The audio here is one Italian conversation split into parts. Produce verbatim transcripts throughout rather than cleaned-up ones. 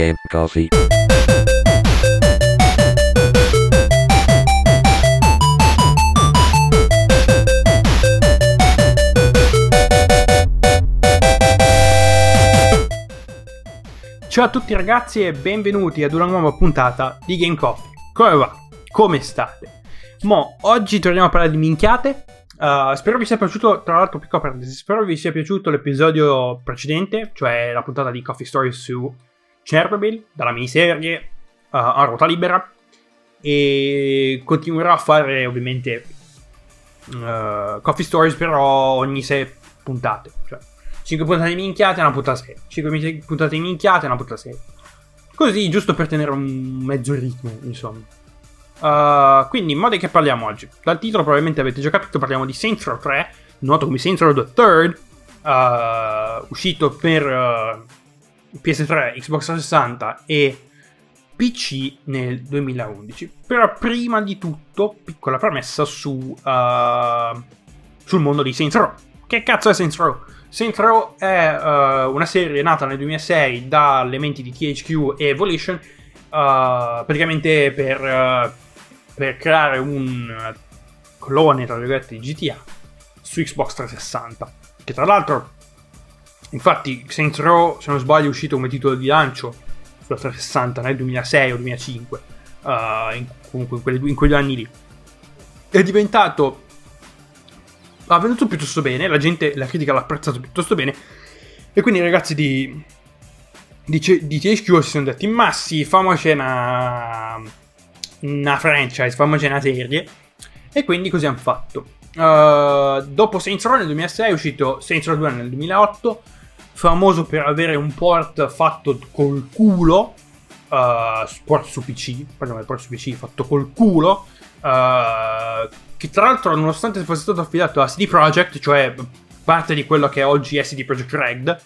game coffee. Ciao a tutti ragazzi e benvenuti ad una nuova puntata di Game Coffee. Come va? Come state? Mo' oggi torniamo a parlare di minchiate. Uh, spero vi sia piaciuto, tra l'altro piccola parentesi, spero vi sia piaciuto l'episodio precedente, cioè la puntata di Coffee Stories su Chernobyl, dalla miniserie uh, a ruota libera, e continuerò a fare ovviamente uh, Coffee Stories però ogni sei puntate, cioè cinque puntate di minchiate e una puntata seria, cinque puntate di minchiate e una puntata seria, così giusto per tenere un mezzo ritmo insomma. Uh, quindi in modo che parliamo oggi, dal titolo probabilmente avete già capito, parliamo di Saints Row tre, noto come Saints Row the Third, uh, uscito per uh, P S tre, Xbox trecentosessanta e P C nel duemilaundici. Però prima di tutto, piccola premessa su uh, sul mondo di Saints Row. Che cazzo è Saints Row? Saints Row è uh, una serie nata nel duemilasei da elementi di T H Q e Volition, uh, praticamente per... Uh, per creare un clone tra virgolette di G T A su Xbox trecentosessanta, che tra l'altro infatti Saints Row, se non sbaglio, è uscito come titolo di lancio sulla trecentosessanta nel duemilasei o duemilacinque, uh, in, comunque in, quelle, in quegli anni lì è diventato, ha venduto piuttosto bene, la gente, la critica l'ha apprezzato piuttosto bene, e quindi i ragazzi di di, di T H Q si sono detti: ma sì, famo cena una franchise, famosa una serie. E quindi così hanno fatto. Uh, dopo Saints Row nel duemilasei è uscito Saints Row due nel duemilaotto, famoso per avere un port fatto col culo, uh, port su P C, parliamo del port su P C fatto col culo, uh, che tra l'altro nonostante fosse stato affidato a C D Projekt, cioè parte di quello che oggi è C D Projekt Red,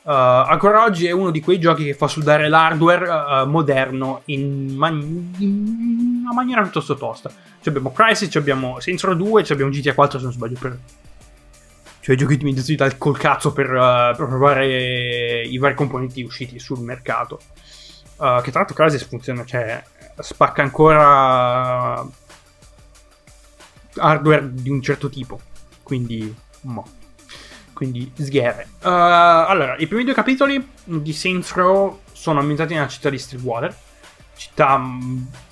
Uh, ancora oggi è uno di quei giochi che fa sudare l'hardware uh, moderno in, man- in una maniera piuttosto tosta. Cioè abbiamo Crysis, cioè abbiamo Saints Row due, cioè abbiamo G T A quattro se non sbaglio, per... cioè giochi ottimizzati dal col cazzo per, uh, per provare i vari componenti usciti sul mercato, uh, che tra l'altro Crysis funziona, cioè spacca ancora hardware di un certo tipo, quindi mo. Quindi sgherre. Uh, allora, i primi due capitoli di Saints Row sono ambientati nella città di Stilwater, città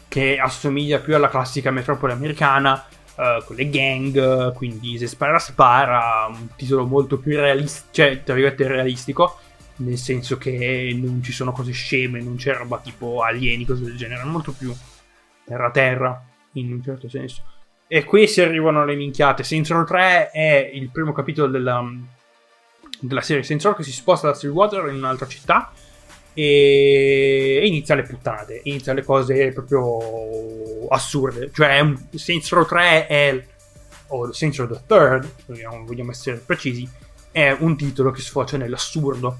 che assomiglia più alla classica metropoli americana, uh, con le gang, quindi se spara spara, un titolo molto più realistico, cioè tra virgolette realistico, nel senso che non ci sono cose sceme, non c'è roba tipo alieni, cose del genere, molto più terra-terra in un certo senso. E qui si arrivano le minchiate. Saints Row tre è il primo capitolo della... della serie Saints Row che si sposta da Stillwater in un'altra città e... e inizia le puttanate, inizia le cose proprio assurde, cioè Saints Row tre è, o Saints Row the Third, vogliamo essere precisi, è un titolo che sfocia nell'assurdo.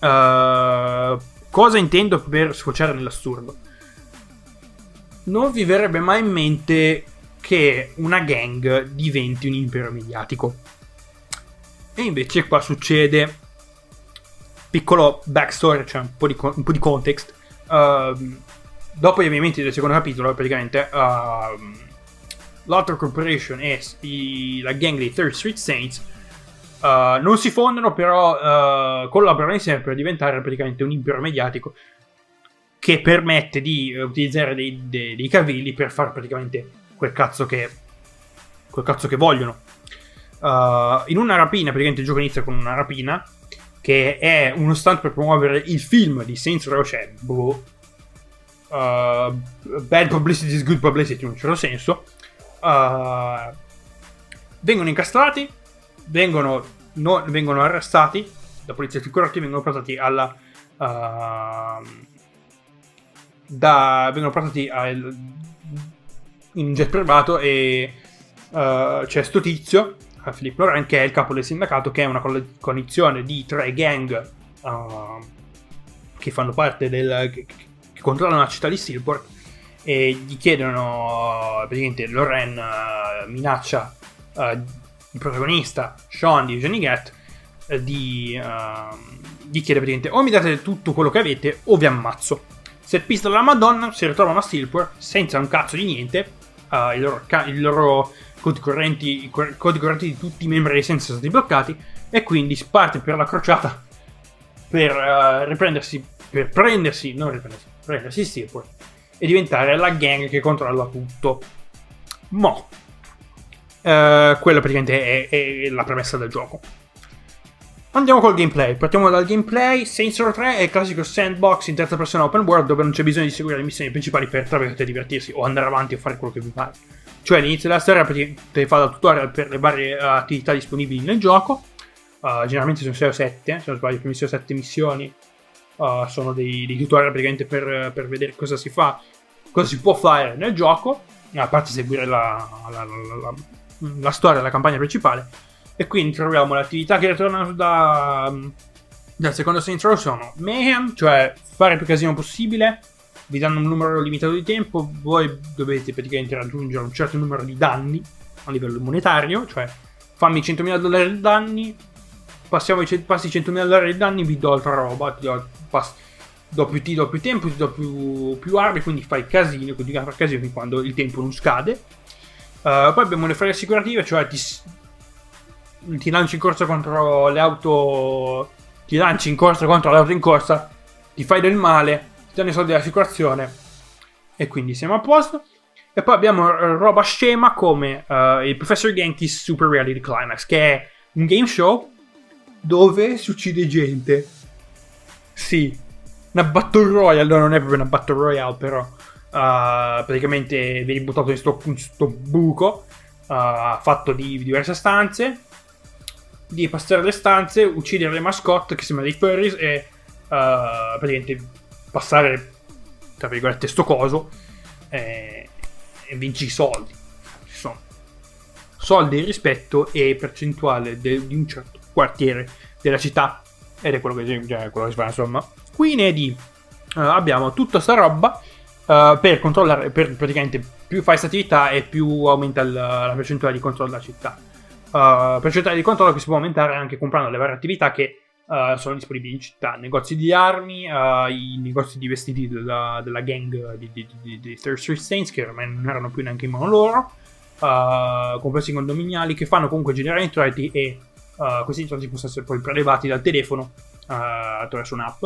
Uh, cosa intendo per sfociare nell'assurdo? Non vi verrebbe mai in mente che una gang diventi un impero mediatico. E invece qua succede. Piccolo backstory, cioè un po' di, un po' di context. Uh, dopo gli avvenimenti del secondo capitolo, praticamente, uh, l'altra corporation e i, la gang dei Third Street Saints uh, non si fondono, però uh, collaborano insieme per diventare praticamente un impero mediatico che permette di utilizzare dei, dei, dei cavilli per far praticamente quel cazzo che, quel cazzo che vogliono. Uh, in una rapina, praticamente il gioco inizia con una rapina che è uno stunt per promuovere il film di Saints Row, cioè boh, uh, bad publicity is good publicity in un certo senso. Uh, vengono incastrati, vengono, no, vengono arrestati da polizia sicurati, vengono portati alla uh, da vengono portati al, in un jet privato e uh, c'è sto tizio Philippe Loren, che è il capo del sindacato, che è una coalizione di tre gang uh, che fanno parte del... che, che controllano la città di Steelport, e gli chiedono, praticamente Loren uh, minaccia uh, il protagonista Sean di Johnny Gat di, uh, di chiedere praticamente o mi date tutto quello che avete o vi ammazzo. Se pistola la Madonna si ritrovano a Steelport senza un cazzo di niente. uh, i loro, ca- i loro codi correnti, i cor- codi correnti di tutti i membri dei Saints sono stati bloccati, e quindi si parte per la crociata per uh, riprendersi per prendersi non riprendersi prendersi Steelport e diventare la gang che controlla tutto. Mo Uh, quella praticamente è, è, è la premessa del gioco. Andiamo col gameplay. Partiamo dal gameplay. Saints Row tre è il classico sandbox in terza persona open world dove non c'è bisogno di seguire le missioni principali per tra virgolette divertirsi o andare avanti o fare quello che vi pare. Cioè all'inizio della storia praticamente fa da tutorial per le varie uh, attività disponibili nel gioco. uh, Generalmente sono sei o sette, se non sbaglio, le prime sei o sette missioni uh, sono dei, dei tutorial praticamente per, per vedere cosa si fa, cosa si può fare nel gioco, a parte seguire la, la, la, la la storia, la campagna principale. E quindi troviamo le attività che ritornano da, dal secondo Saints Row sono Mayhem, cioè fare più casino possibile, vi danno un numero limitato di tempo, voi dovete praticamente raggiungere un certo numero di danni a livello monetario, cioè fammi centomila dollari di danni, passiamo i centomila dollari di danni, vi do altra roba, ti do, pass- do, più, ti do più tempo, ti do più, più armi, quindi fai casino, continui a fare casino fin quando il tempo non scade. Uh, poi abbiamo le fare assicurative, cioè ti, ti lanci in corsa contro le auto, ti lanci in corsa contro le auto in corsa, ti fai del male, ti danno i soldi dell'assicurazione e quindi siamo a posto. E poi abbiamo roba scema come uh, il Professor Genki's Super Reality Climax, che è un game show dove si uccide gente. Sì, una battle royale, no, non è proprio una battle royale però. Uh, praticamente vieni buttato in sto, in sto buco uh, fatto di diverse stanze, di passare le stanze, uccidere le mascotte che sembrano dei furries e uh, praticamente passare tra virgolette sto coso e, e vinci i soldi. Insomma, soldi, rispetto e percentuale de, di un certo quartiere della città, ed è quello che, cioè, quello che si fa insomma. Quindi uh, abbiamo tutta sta roba. Uh, per controllare, per praticamente più fai questa attività e più aumenta il, la percentuale di controllo della città. Uh, percentuale di controllo che si può aumentare anche comprando le varie attività che uh, sono disponibili in città: negozi di armi, uh, i negozi di vestiti della, della gang di, di, di, di Third Street Saints, che ormai non erano più neanche in mano loro, uh, complessi condominiali che fanno comunque generare introiti e uh, questi introiti possono essere poi prelevati dal telefono uh, attraverso un'app.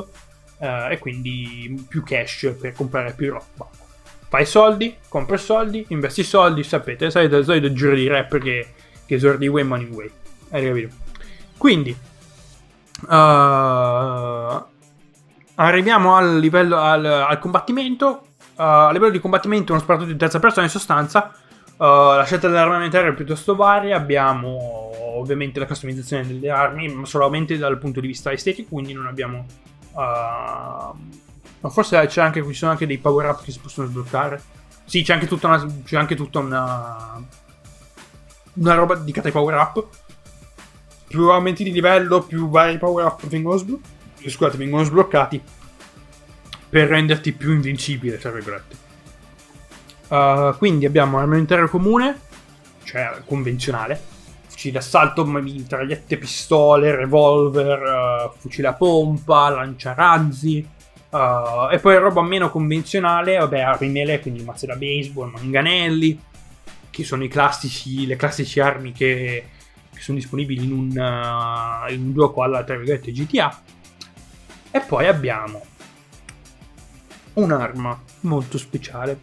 Uh, e quindi più cash per comprare più roba. Fai soldi, compri soldi, investi soldi, sapete, sai del solito giro di rapper che, che esordi way money way, hai capito? Quindi uh, arriviamo al livello al, al combattimento. uh, a livello di combattimento uno sparatutto in terza persona in sostanza. uh, la scelta dell'armamentario è piuttosto varia, abbiamo ovviamente la customizzazione delle armi ma solamente dal punto di vista estetico, quindi non abbiamo Uh, ma forse c'è anche, ci sono anche dei power up che si possono sbloccare. Sì, c'è anche tutta una c'è anche tutta una una roba dedicata ai power up. Più aumenti di livello, più vari power up vengono sbloccati, scusate, vengono sbloccati per renderti più invincibile, tra virgolette. Uh, quindi abbiamo armamentario comune, cioè convenzionale, fucili d'assalto, mitragliette, pistole, revolver, uh, fucile a pompa, lanciarazzi, uh, e poi roba meno convenzionale, vabbè, armi melee, quindi mazze da baseball, manganelli, che sono i classici, le classiche armi che, che sono disponibili in un, uh, in un gioco alla tra virgolette G T A. E poi abbiamo un'arma molto speciale,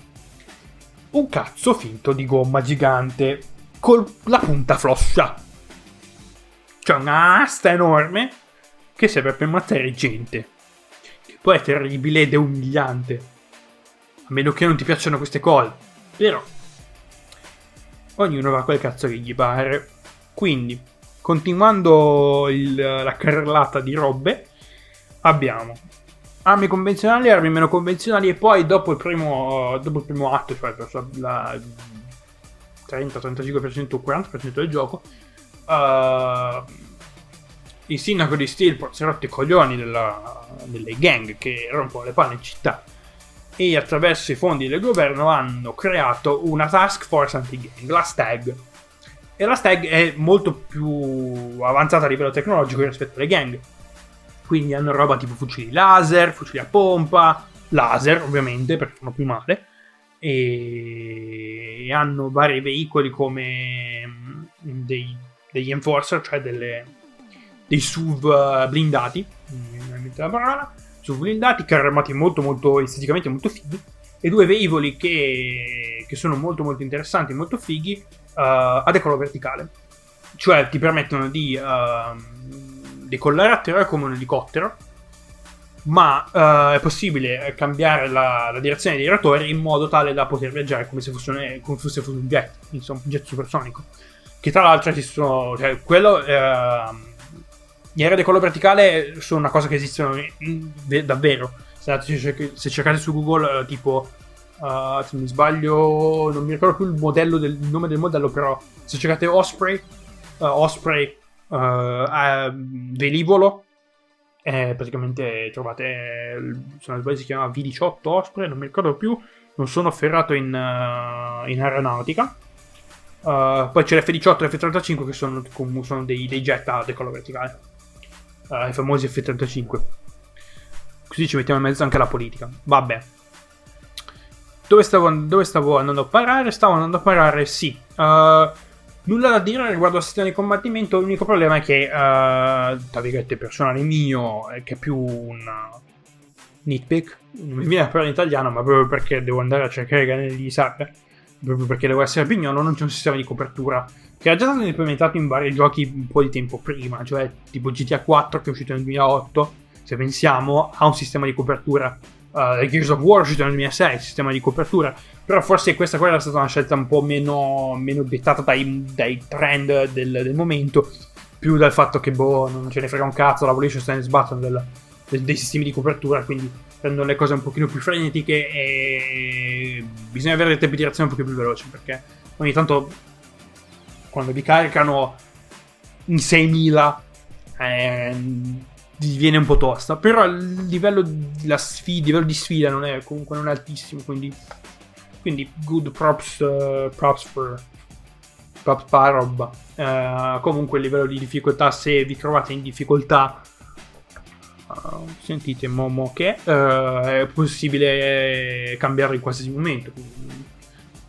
un cazzo finto di gomma gigante con la punta floscia, c'è una asta enorme che serve per ammazzare gente, che poi è terribile ed è umiliante, a meno che non ti piacciono queste cose, però ognuno va quel cazzo che gli pare. Quindi continuando il, la carrellata di robe, abbiamo armi convenzionali, armi meno convenzionali, e poi dopo il primo, dopo il primo atto, cioè la trenta, trentacinque percento, quaranta percento del gioco, uh, il sindaco di Steelport si è rotto i coglioni della, delle gang che rompono le palle in città, e attraverso i fondi del governo hanno creato una task force anti-gang, la Stag, E la Stag è molto più avanzata a livello tecnologico rispetto alle gang. Quindi hanno roba tipo fucili laser, fucili a pompa, laser ovviamente perché fanno più male, e hanno vari veicoli come dei, degli enforcer, cioè delle, dei S U V blindati, la parola, S U V blindati, carri armati molto molto esteticamente molto fighi, e due veicoli che, che sono molto molto interessanti, molto fighi, uh, a decollo verticale, cioè ti permettono di uh, decollare a terra come un elicottero, ma uh, è possibile cambiare la, la direzione dei rotori in modo tale da poter viaggiare come se fosse un, come se fosse un jet, insomma un jet supersonico, che tra l'altro ci sono, cioè quello, uh, gli aerei a decollo verticale sono una cosa che esistono davvero, se, se cercate su Google tipo uh, se mi sbaglio non mi ricordo più il modello del, il nome del modello, però se cercate Osprey uh, Osprey uh, uh, velivolo, Eh, praticamente trovate, se non sbaglio si chiama V diciotto Osprey, non mi ricordo più, non sono ferrato in, uh, in aeronautica. Uh, poi c'è l'F diciotto e l'F trentacinque che sono, sono dei, dei jet a decollo verticale, uh, i famosi F trentacinque, così ci mettiamo in mezzo anche la politica. Vabbè, dove stavo, dove stavo andando a parare? Stavo andando a parare, sì. Uh, Nulla da dire riguardo al sistema di combattimento, l'unico problema è che, uh, tra virgolette, personale mio, che è più un nitpick, non mi viene la parola in italiano, ma proprio perché devo andare a cercare granelli di sabbia, proprio perché devo essere pignolo, non c'è un sistema di copertura, che era già stato implementato in vari giochi un po' di tempo prima, cioè tipo G T A quattro che è uscito nel duemilaotto, se pensiamo, ha un sistema di copertura. Uh, Gears of War è uscito nel duemilasei, il sistema di copertura, però forse questa qua era stata una scelta un po' meno, meno dettata dai, dai trend del, del momento, più dal fatto che boh, non ce ne frega un cazzo, la Volition sta in sbattono del, del, dei sistemi di copertura, quindi prendono le cose un pochino più frenetiche e bisogna avere dei tempi di reazione un pochino più veloci, perché ogni tanto quando vi caricano in seimila ehm, diviene un po' tosta, però il livello di, la sfida, il livello di sfida non è, comunque non è altissimo, quindi quindi good props uh, props per props per roba. Uh, comunque il livello di difficoltà, se vi trovate in difficoltà, uh, sentite Momo che uh, è possibile cambiarlo in qualsiasi momento, quindi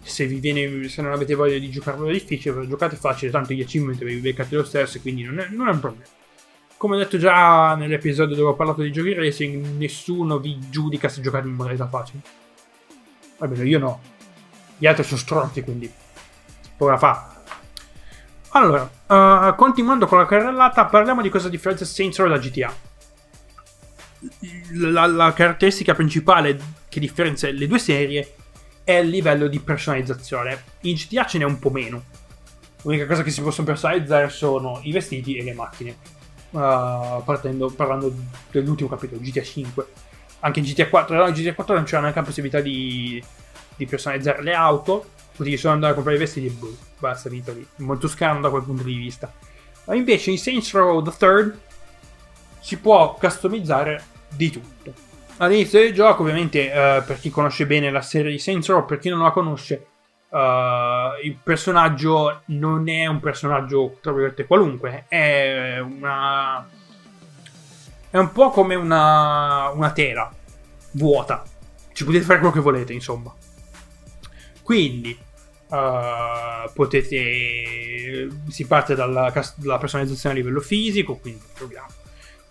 se vi viene, se non avete voglia di giocarlo difficile, giocate facile, tanto gli achievement vi beccate lo stesso, quindi non è, non è un problema. Come ho detto già nell'episodio dove ho parlato di giochi racing, nessuno vi giudica se giocate in modalità facile. Almeno io no. Gli altri sono stronzi, quindi ora fa. Allora, uh, continuando con la carrellata, parliamo di cosa differenzia Saints Row da G T A. La, la caratteristica principale che differenzia le due serie è il livello di personalizzazione. In G T A ce n'è un po' meno. L'unica cosa che si possono personalizzare sono i vestiti e le macchine. Uh, partendo, parlando dell'ultimo capitolo G T A cinque, anche in G T A quattro, no, in G T A quattro non c'era neanche la possibilità di, di personalizzare le auto, potevi solo andare a comprare i vestiti e boh, basta, finita lì, molto scarno da quel punto di vista. Ma invece in Saints Row the Third si può customizzare di tutto all'inizio del gioco, ovviamente. Uh, per chi conosce bene la serie di Saints Row, per chi non la conosce, Uh, il personaggio non è un personaggio tra virgolette qualunque, è una è un po' come una una tela vuota, ci potete fare quello che volete, insomma. Quindi uh, potete si parte dalla, dalla personalizzazione a livello fisico, quindi troviamo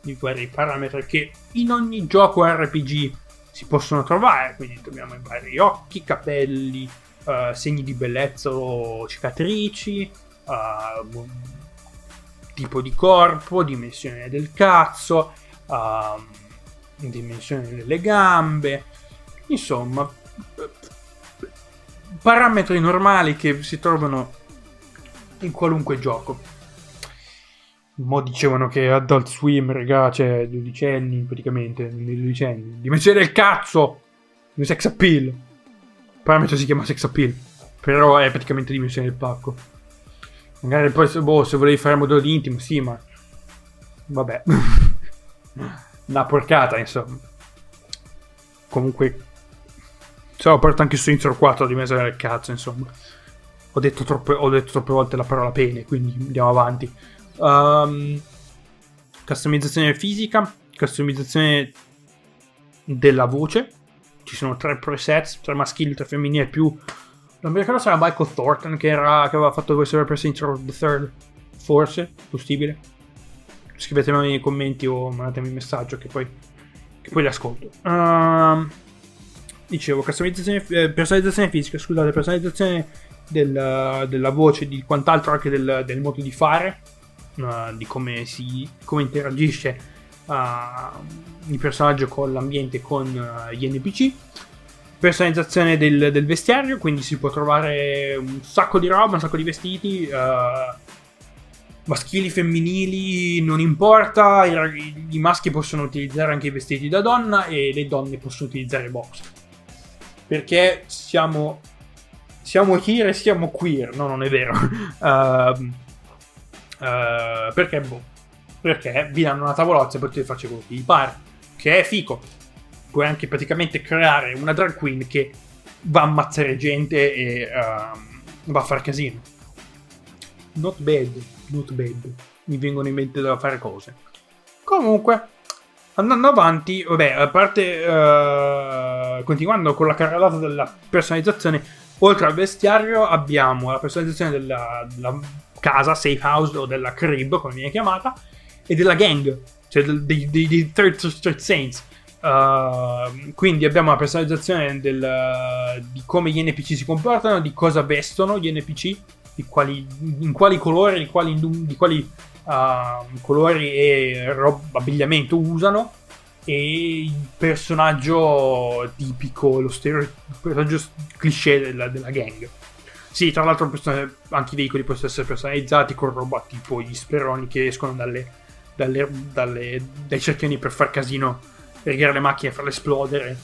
i vari parametri che in ogni gioco R P G si possono trovare, quindi troviamo i vari occhi, capelli, Uh, segni di bellezza o cicatrici, uh, tipo di corpo, dimensione del cazzo, uh, dimensione delle gambe, insomma parametri normali che si trovano in qualunque gioco. Mo' dicevano che Adult Swim, raga, c'è dodicenni praticamente, dodicenni, dimensione del cazzo, sex appeal. Parametro si chiama sex appeal, però è praticamente dimensione del pacco. Magari poi boh, se volevi fare modello di intimo, sì, ma vabbè, una porcata, insomma. Comunque, se ho aperto anche su Intro quattro di mezzo del cazzo, insomma. ho detto troppe, ho detto troppe volte la parola pene, quindi andiamo avanti. Um, customizzazione fisica, customizzazione della voce, ci sono tre presets, tre maschili, tre femminili e più. Non mi ricordo se era Michael Thornton che, era, che aveva fatto il voiceover per Saints Row tre, forse, possibile. Scrivetemi nei commenti o mandatemi un messaggio che poi, che poi li ascolto. Um, dicevo, customizzazione, eh, personalizzazione fisica, scusate, personalizzazione del, della voce, di quant'altro, anche del, del modo di fare, uh, di come si come interagisce uh, il personaggio con l'ambiente, con uh, gli N P C. Personalizzazione del, del vestiario, quindi si può trovare un sacco di roba, un sacco di vestiti, uh, maschili, femminili, non importa. I, i maschi possono utilizzare anche i vestiti da donna e le donne possono utilizzare boxer, perché siamo siamo queer e siamo queer. No, non è vero. uh, uh, perché boh, perché vi danno una tavolozza e potete farci quello che vi pare, che è fico. Puoi anche praticamente creare una drag queen che va a ammazzare gente e uh, va a far casino. Not bad, not bad. Mi vengono in mente da fare cose. Comunque, andando avanti, vabbè, a parte uh, continuando con la carrellata della personalizzazione, oltre al vestiario abbiamo la personalizzazione della, della casa, safe house o della crib, come viene chiamata, e della gang, cioè dei, dei, dei Third Street Saints. Uh, quindi abbiamo la personalizzazione del, uh, di come gli N P C si comportano, di cosa vestono gli N P C, di quali, in quali colori, di quali, di quali uh, colori e rob- abbigliamento usano, e il personaggio tipico, lo stereo, il personaggio cliché della, della gang. Sì, tra l'altro person- anche i veicoli possono essere personalizzati con roba tipo gli speroni che escono dalle, dalle, dalle, dai cerchioni per far casino, rigare le macchine e farle esplodere,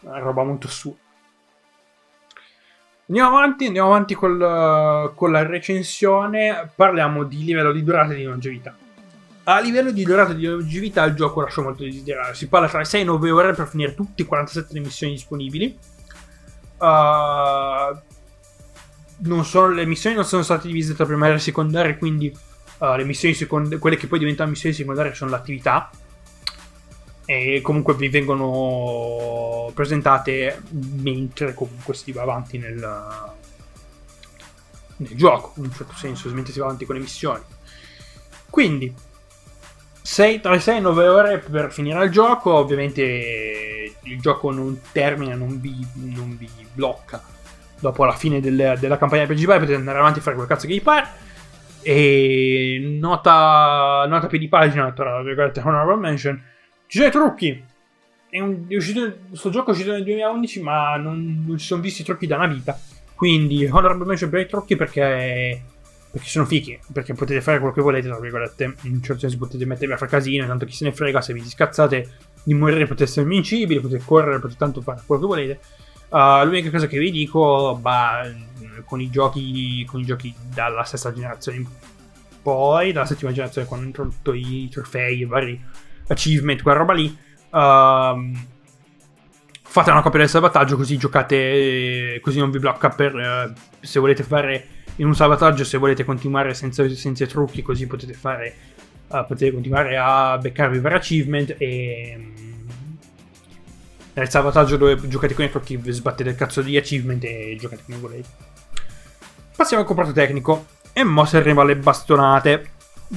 una roba molto sua. Andiamo avanti, andiamo avanti col, uh, con la recensione. Parliamo di livello di durata e di longevità. A livello di durata e di longevità il gioco lascia molto desiderare. Si parla tra sei e nove ore per finire tutti i quarantasette le missioni disponibili. Uh, non sono, le missioni non sono state divise tra primarie e secondarie, quindi uh, le missioni second- quelle che poi diventano missioni secondarie sono l'attività. E comunque vi vengono presentate mentre comunque si va avanti nel, nel gioco, in un certo senso, mentre si va avanti con le missioni. Quindi sei, tra sei e nove ore per finire il gioco. Ovviamente il gioco non termina, non vi, non vi blocca. Dopo la fine del, della campagna principale potete andare avanti e fare quel cazzo che vi pare. E nota, nota più di pagina, tra virgolette, honorable mention. Ci sono i trucchi. È un, è uscito, sto gioco è uscito nel duemilaundici, ma non, non ci sono visti i trucchi da una vita. Quindi honorable mention per i trucchi, perché, perché sono fichi, perché potete fare quello che volete, tra virgolette. In un certo senso potete mettervi a fare casino, tanto chi se ne frega. Se vi scazzate di morire potete essere invincibili, potete correre, potete tanto fare quello che volete. Uh, l'unica cosa che vi dico, bah, con i giochi con i giochi dalla sesta generazione poi, dalla settima generazione, quando hanno introdotto i trofei e vari achievement, quella roba lì, uh, fate una copia del salvataggio, così giocate, così non vi blocca per uh, se volete fare in un salvataggio, se volete continuare senza, senza trucchi, così potete fare uh, potete continuare a beccarvi vari achievement. E um, nel salvataggio dove giocate con i trucchi vi sbattete il cazzo di achievement e giocate come volete. Passiamo al comparto tecnico e mo arriviamo alle bastonate,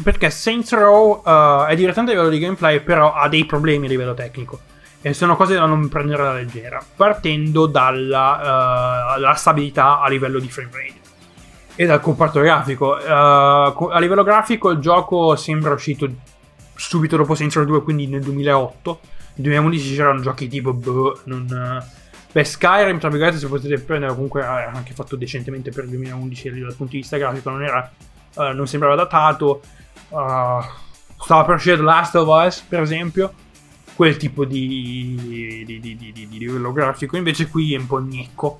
perché Saints Row uh, è direttamente a livello di gameplay, però ha dei problemi a livello tecnico e sono cose da non prendere alla leggera, partendo dalla uh, la stabilità a livello di frame rate e dal comparto grafico. Uh, a livello grafico il gioco sembra uscito subito dopo Saints Row due, quindi nel duemilaotto. Nel duemilaundici c'erano giochi tipo boh, non, beh, Skyrim, tra virgolette, se potete prendere, comunque era anche fatto decentemente per il duemilaundici dal punto di vista grafico, non era uh, non sembrava datato. Uh, stava per uscire Last of Us, per esempio, quel tipo di, di, di, di, di, di livello grafico. Invece qui è un po' gnecco,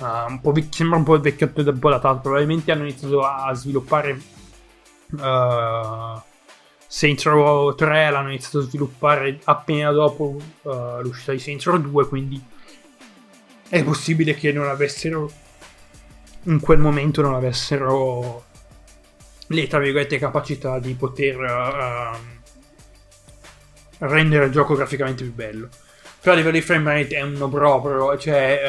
uh, un po' vecchio, sembra un po' vecchiotto e un po' datato. Probabilmente hanno iniziato a sviluppare uh, Saints Row tre, l'hanno iniziato a sviluppare appena dopo uh, l'uscita di Saints Row due, quindi è possibile che non avessero in quel momento non avessero le, tra virgolette, capacità di poter uh, rendere il gioco graficamente più bello. Però a livello di frame rate è un obbrobrio, cioè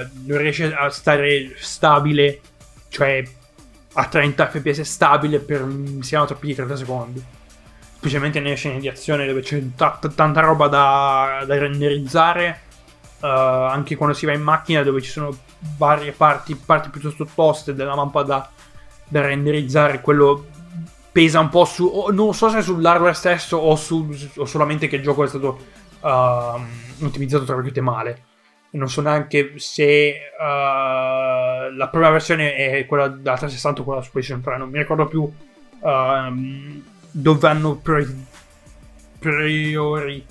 uh, non riesce a stare stabile, cioè a trenta fps stabile per siamo troppi di trenta secondi, specialmente nelle scene di azione dove c'è t- tanta roba da, da renderizzare, uh, anche quando si va in macchina dove ci sono varie parti parti piuttosto opposte della mappa da, da renderizzare. Quello pesa un po' su, o non so se sull'hardware stesso o, su, o solamente che il gioco è stato uh, ottimizzato tra virgolette male. Non so neanche se uh, la prima versione è quella da trecentosessanta o quella su PlayStation tre, non mi ricordo più uh, dove hanno priori, priori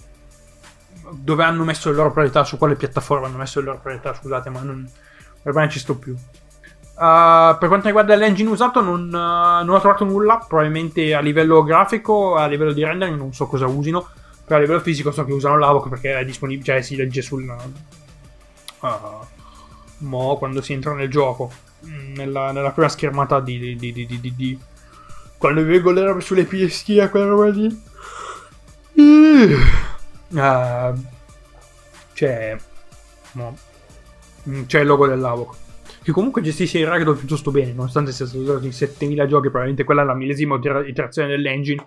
dove hanno messo le loro priorità, su quale piattaforma hanno messo le loro priorità, scusate, ma non, ormai non ci sto più. Uh, per quanto riguarda l'engine usato non, uh, non ho trovato nulla, probabilmente a livello grafico, a livello di rendering non so cosa usino, però a livello fisico so che usano l'Avoc perché è disponibile, cioè si legge sul uh, mo quando si entra nel gioco, nella, nella prima schermata di, di, di, di, di, di. quando vengo le robe sulle P S P, quella roba lì uh. Uh, c'è no. c'è il logo dell'Avoc, che comunque gestisce il ragdo piuttosto bene, nonostante sia stato usato in settemila giochi. Probabilmente quella è la millesima iterazione dell'engine.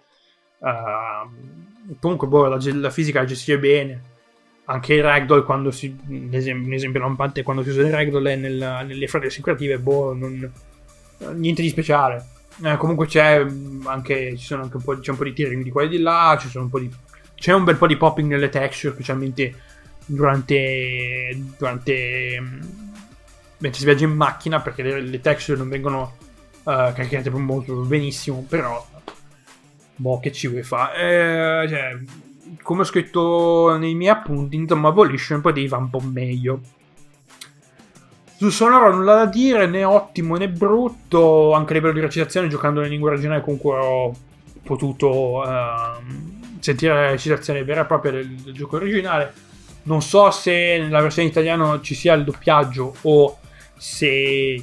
Uh, comunque boh, la, la fisica la gestisce bene, anche il ragdoll, quando si un esempio, esempio lampante quando si usa il ragdoll è nel, nelle frasi assicurative, boh, non, niente di speciale. Uh, comunque c'è anche ci sono anche un po', c'è un po' di tearing di qua e di là, ci sono un po' di c'è un bel po' di popping nelle texture, specialmente durante durante mentre si viaggia in macchina, perché le, le texture non vengono uh, caricate molto benissimo, però boh, che ci vuoi fare? Eh, cioè, come ho scritto nei miei appunti, insomma Volition poteva un po' meglio. Sul sonoro nulla da dire, né ottimo né brutto, anche a livello di recitazione, giocando in lingua regionale comunque ho potuto uh, sentire la recitazione vera e propria del, del gioco originale. Non so se nella versione italiana ci sia il doppiaggio o se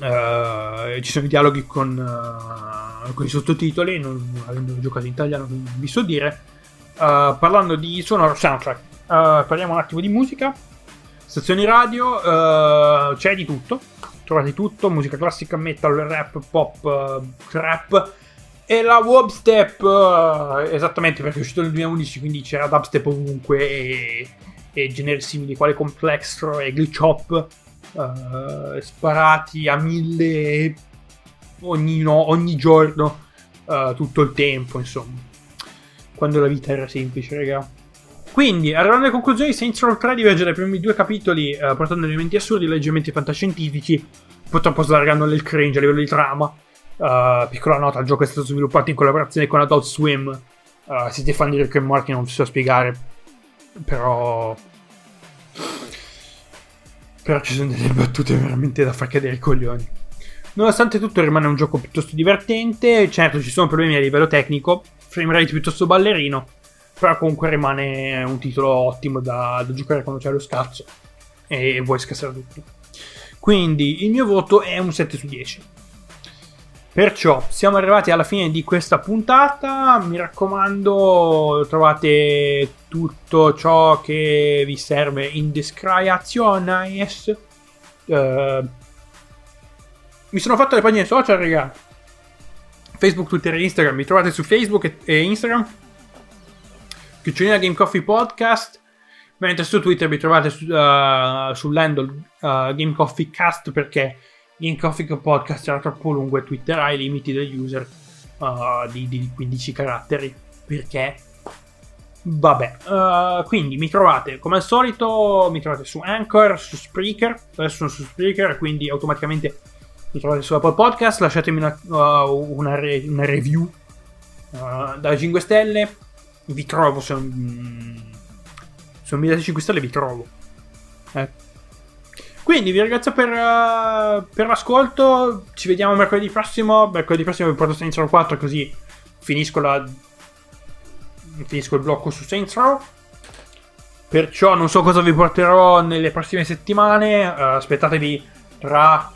uh, ci sono i dialoghi con, uh, con i sottotitoli, non avendo giocato in italiano non vi so dire. Uh, parlando di sonoro soundtrack, uh, parliamo un attimo di musica. Stazioni radio, uh, c'è di tutto, trovate tutto, musica classica, metal, rap, pop, uh, trap. E la Wobstep, uh, esattamente, perché è uscito nel duemilaundici, quindi c'era dubstep ovunque e, e generi simili, quale complexro e glitch hop, uh, sparati a mille ogni, no, ogni giorno, uh, tutto il tempo, insomma, quando la vita era semplice, raga. Quindi, arrivando alle conclusioni, Saints Row tre diverge dai primi due capitoli, uh, portando elementi assurdi, leggermente fantascientifici, purtroppo allargando il cringe a livello di trama. Uh, piccola nota, il gioco è stato sviluppato in collaborazione con Adult Swim. Uh, siete fan di Rick and Morty, non vi so spiegare, però però ci sono delle battute veramente da far cadere i coglioni. Nonostante tutto rimane un gioco piuttosto divertente. Certo, ci sono problemi a livello tecnico, frame rate piuttosto ballerino, però comunque rimane un titolo ottimo da, da giocare quando c'è lo scazzo e vuoi scassare tutto. Quindi il mio voto è un sette su dieci. Perciò siamo arrivati alla fine di questa puntata. Mi raccomando, trovate tutto ciò che vi serve in descrizione. Yes. Uh, mi sono fatto le pagine social, raga. Facebook, Twitter e Instagram. Mi trovate su Facebook e, e Instagram. Cucciolina Game Coffee Podcast. Mentre su Twitter mi trovate su, uh, sull'handle uh, Game Coffee Cast, perché Game Coffee Podcast era troppo lungo e Twitter ha i limiti degli user uh, di, di quindici caratteri, perché vabbè. Uh, quindi mi trovate come al solito, mi trovate su Anchor, su Spreaker, adesso sono su Spreaker, quindi automaticamente mi trovate su Apple Podcast. Lasciatemi una, uh, una, re, una review uh, da cinque stelle, vi trovo, se non mi date cinque stelle vi trovo, ecco. Quindi vi ringrazio per, uh, per l'ascolto, ci vediamo mercoledì prossimo, mercoledì prossimo vi porto Saints Row quattro, così finisco, la... finisco il blocco su Saints Row. Perciò non so cosa vi porterò nelle prossime settimane. Uh, aspettatevi tra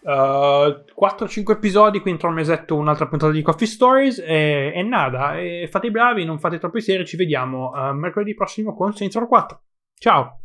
uh, quattro cinque episodi, quindi tra un mesetto un'altra puntata di Coffee Stories. E, e nada, e fate i bravi, non fate troppi seri. Ci vediamo uh, mercoledì prossimo con Saints Row quattro. Ciao!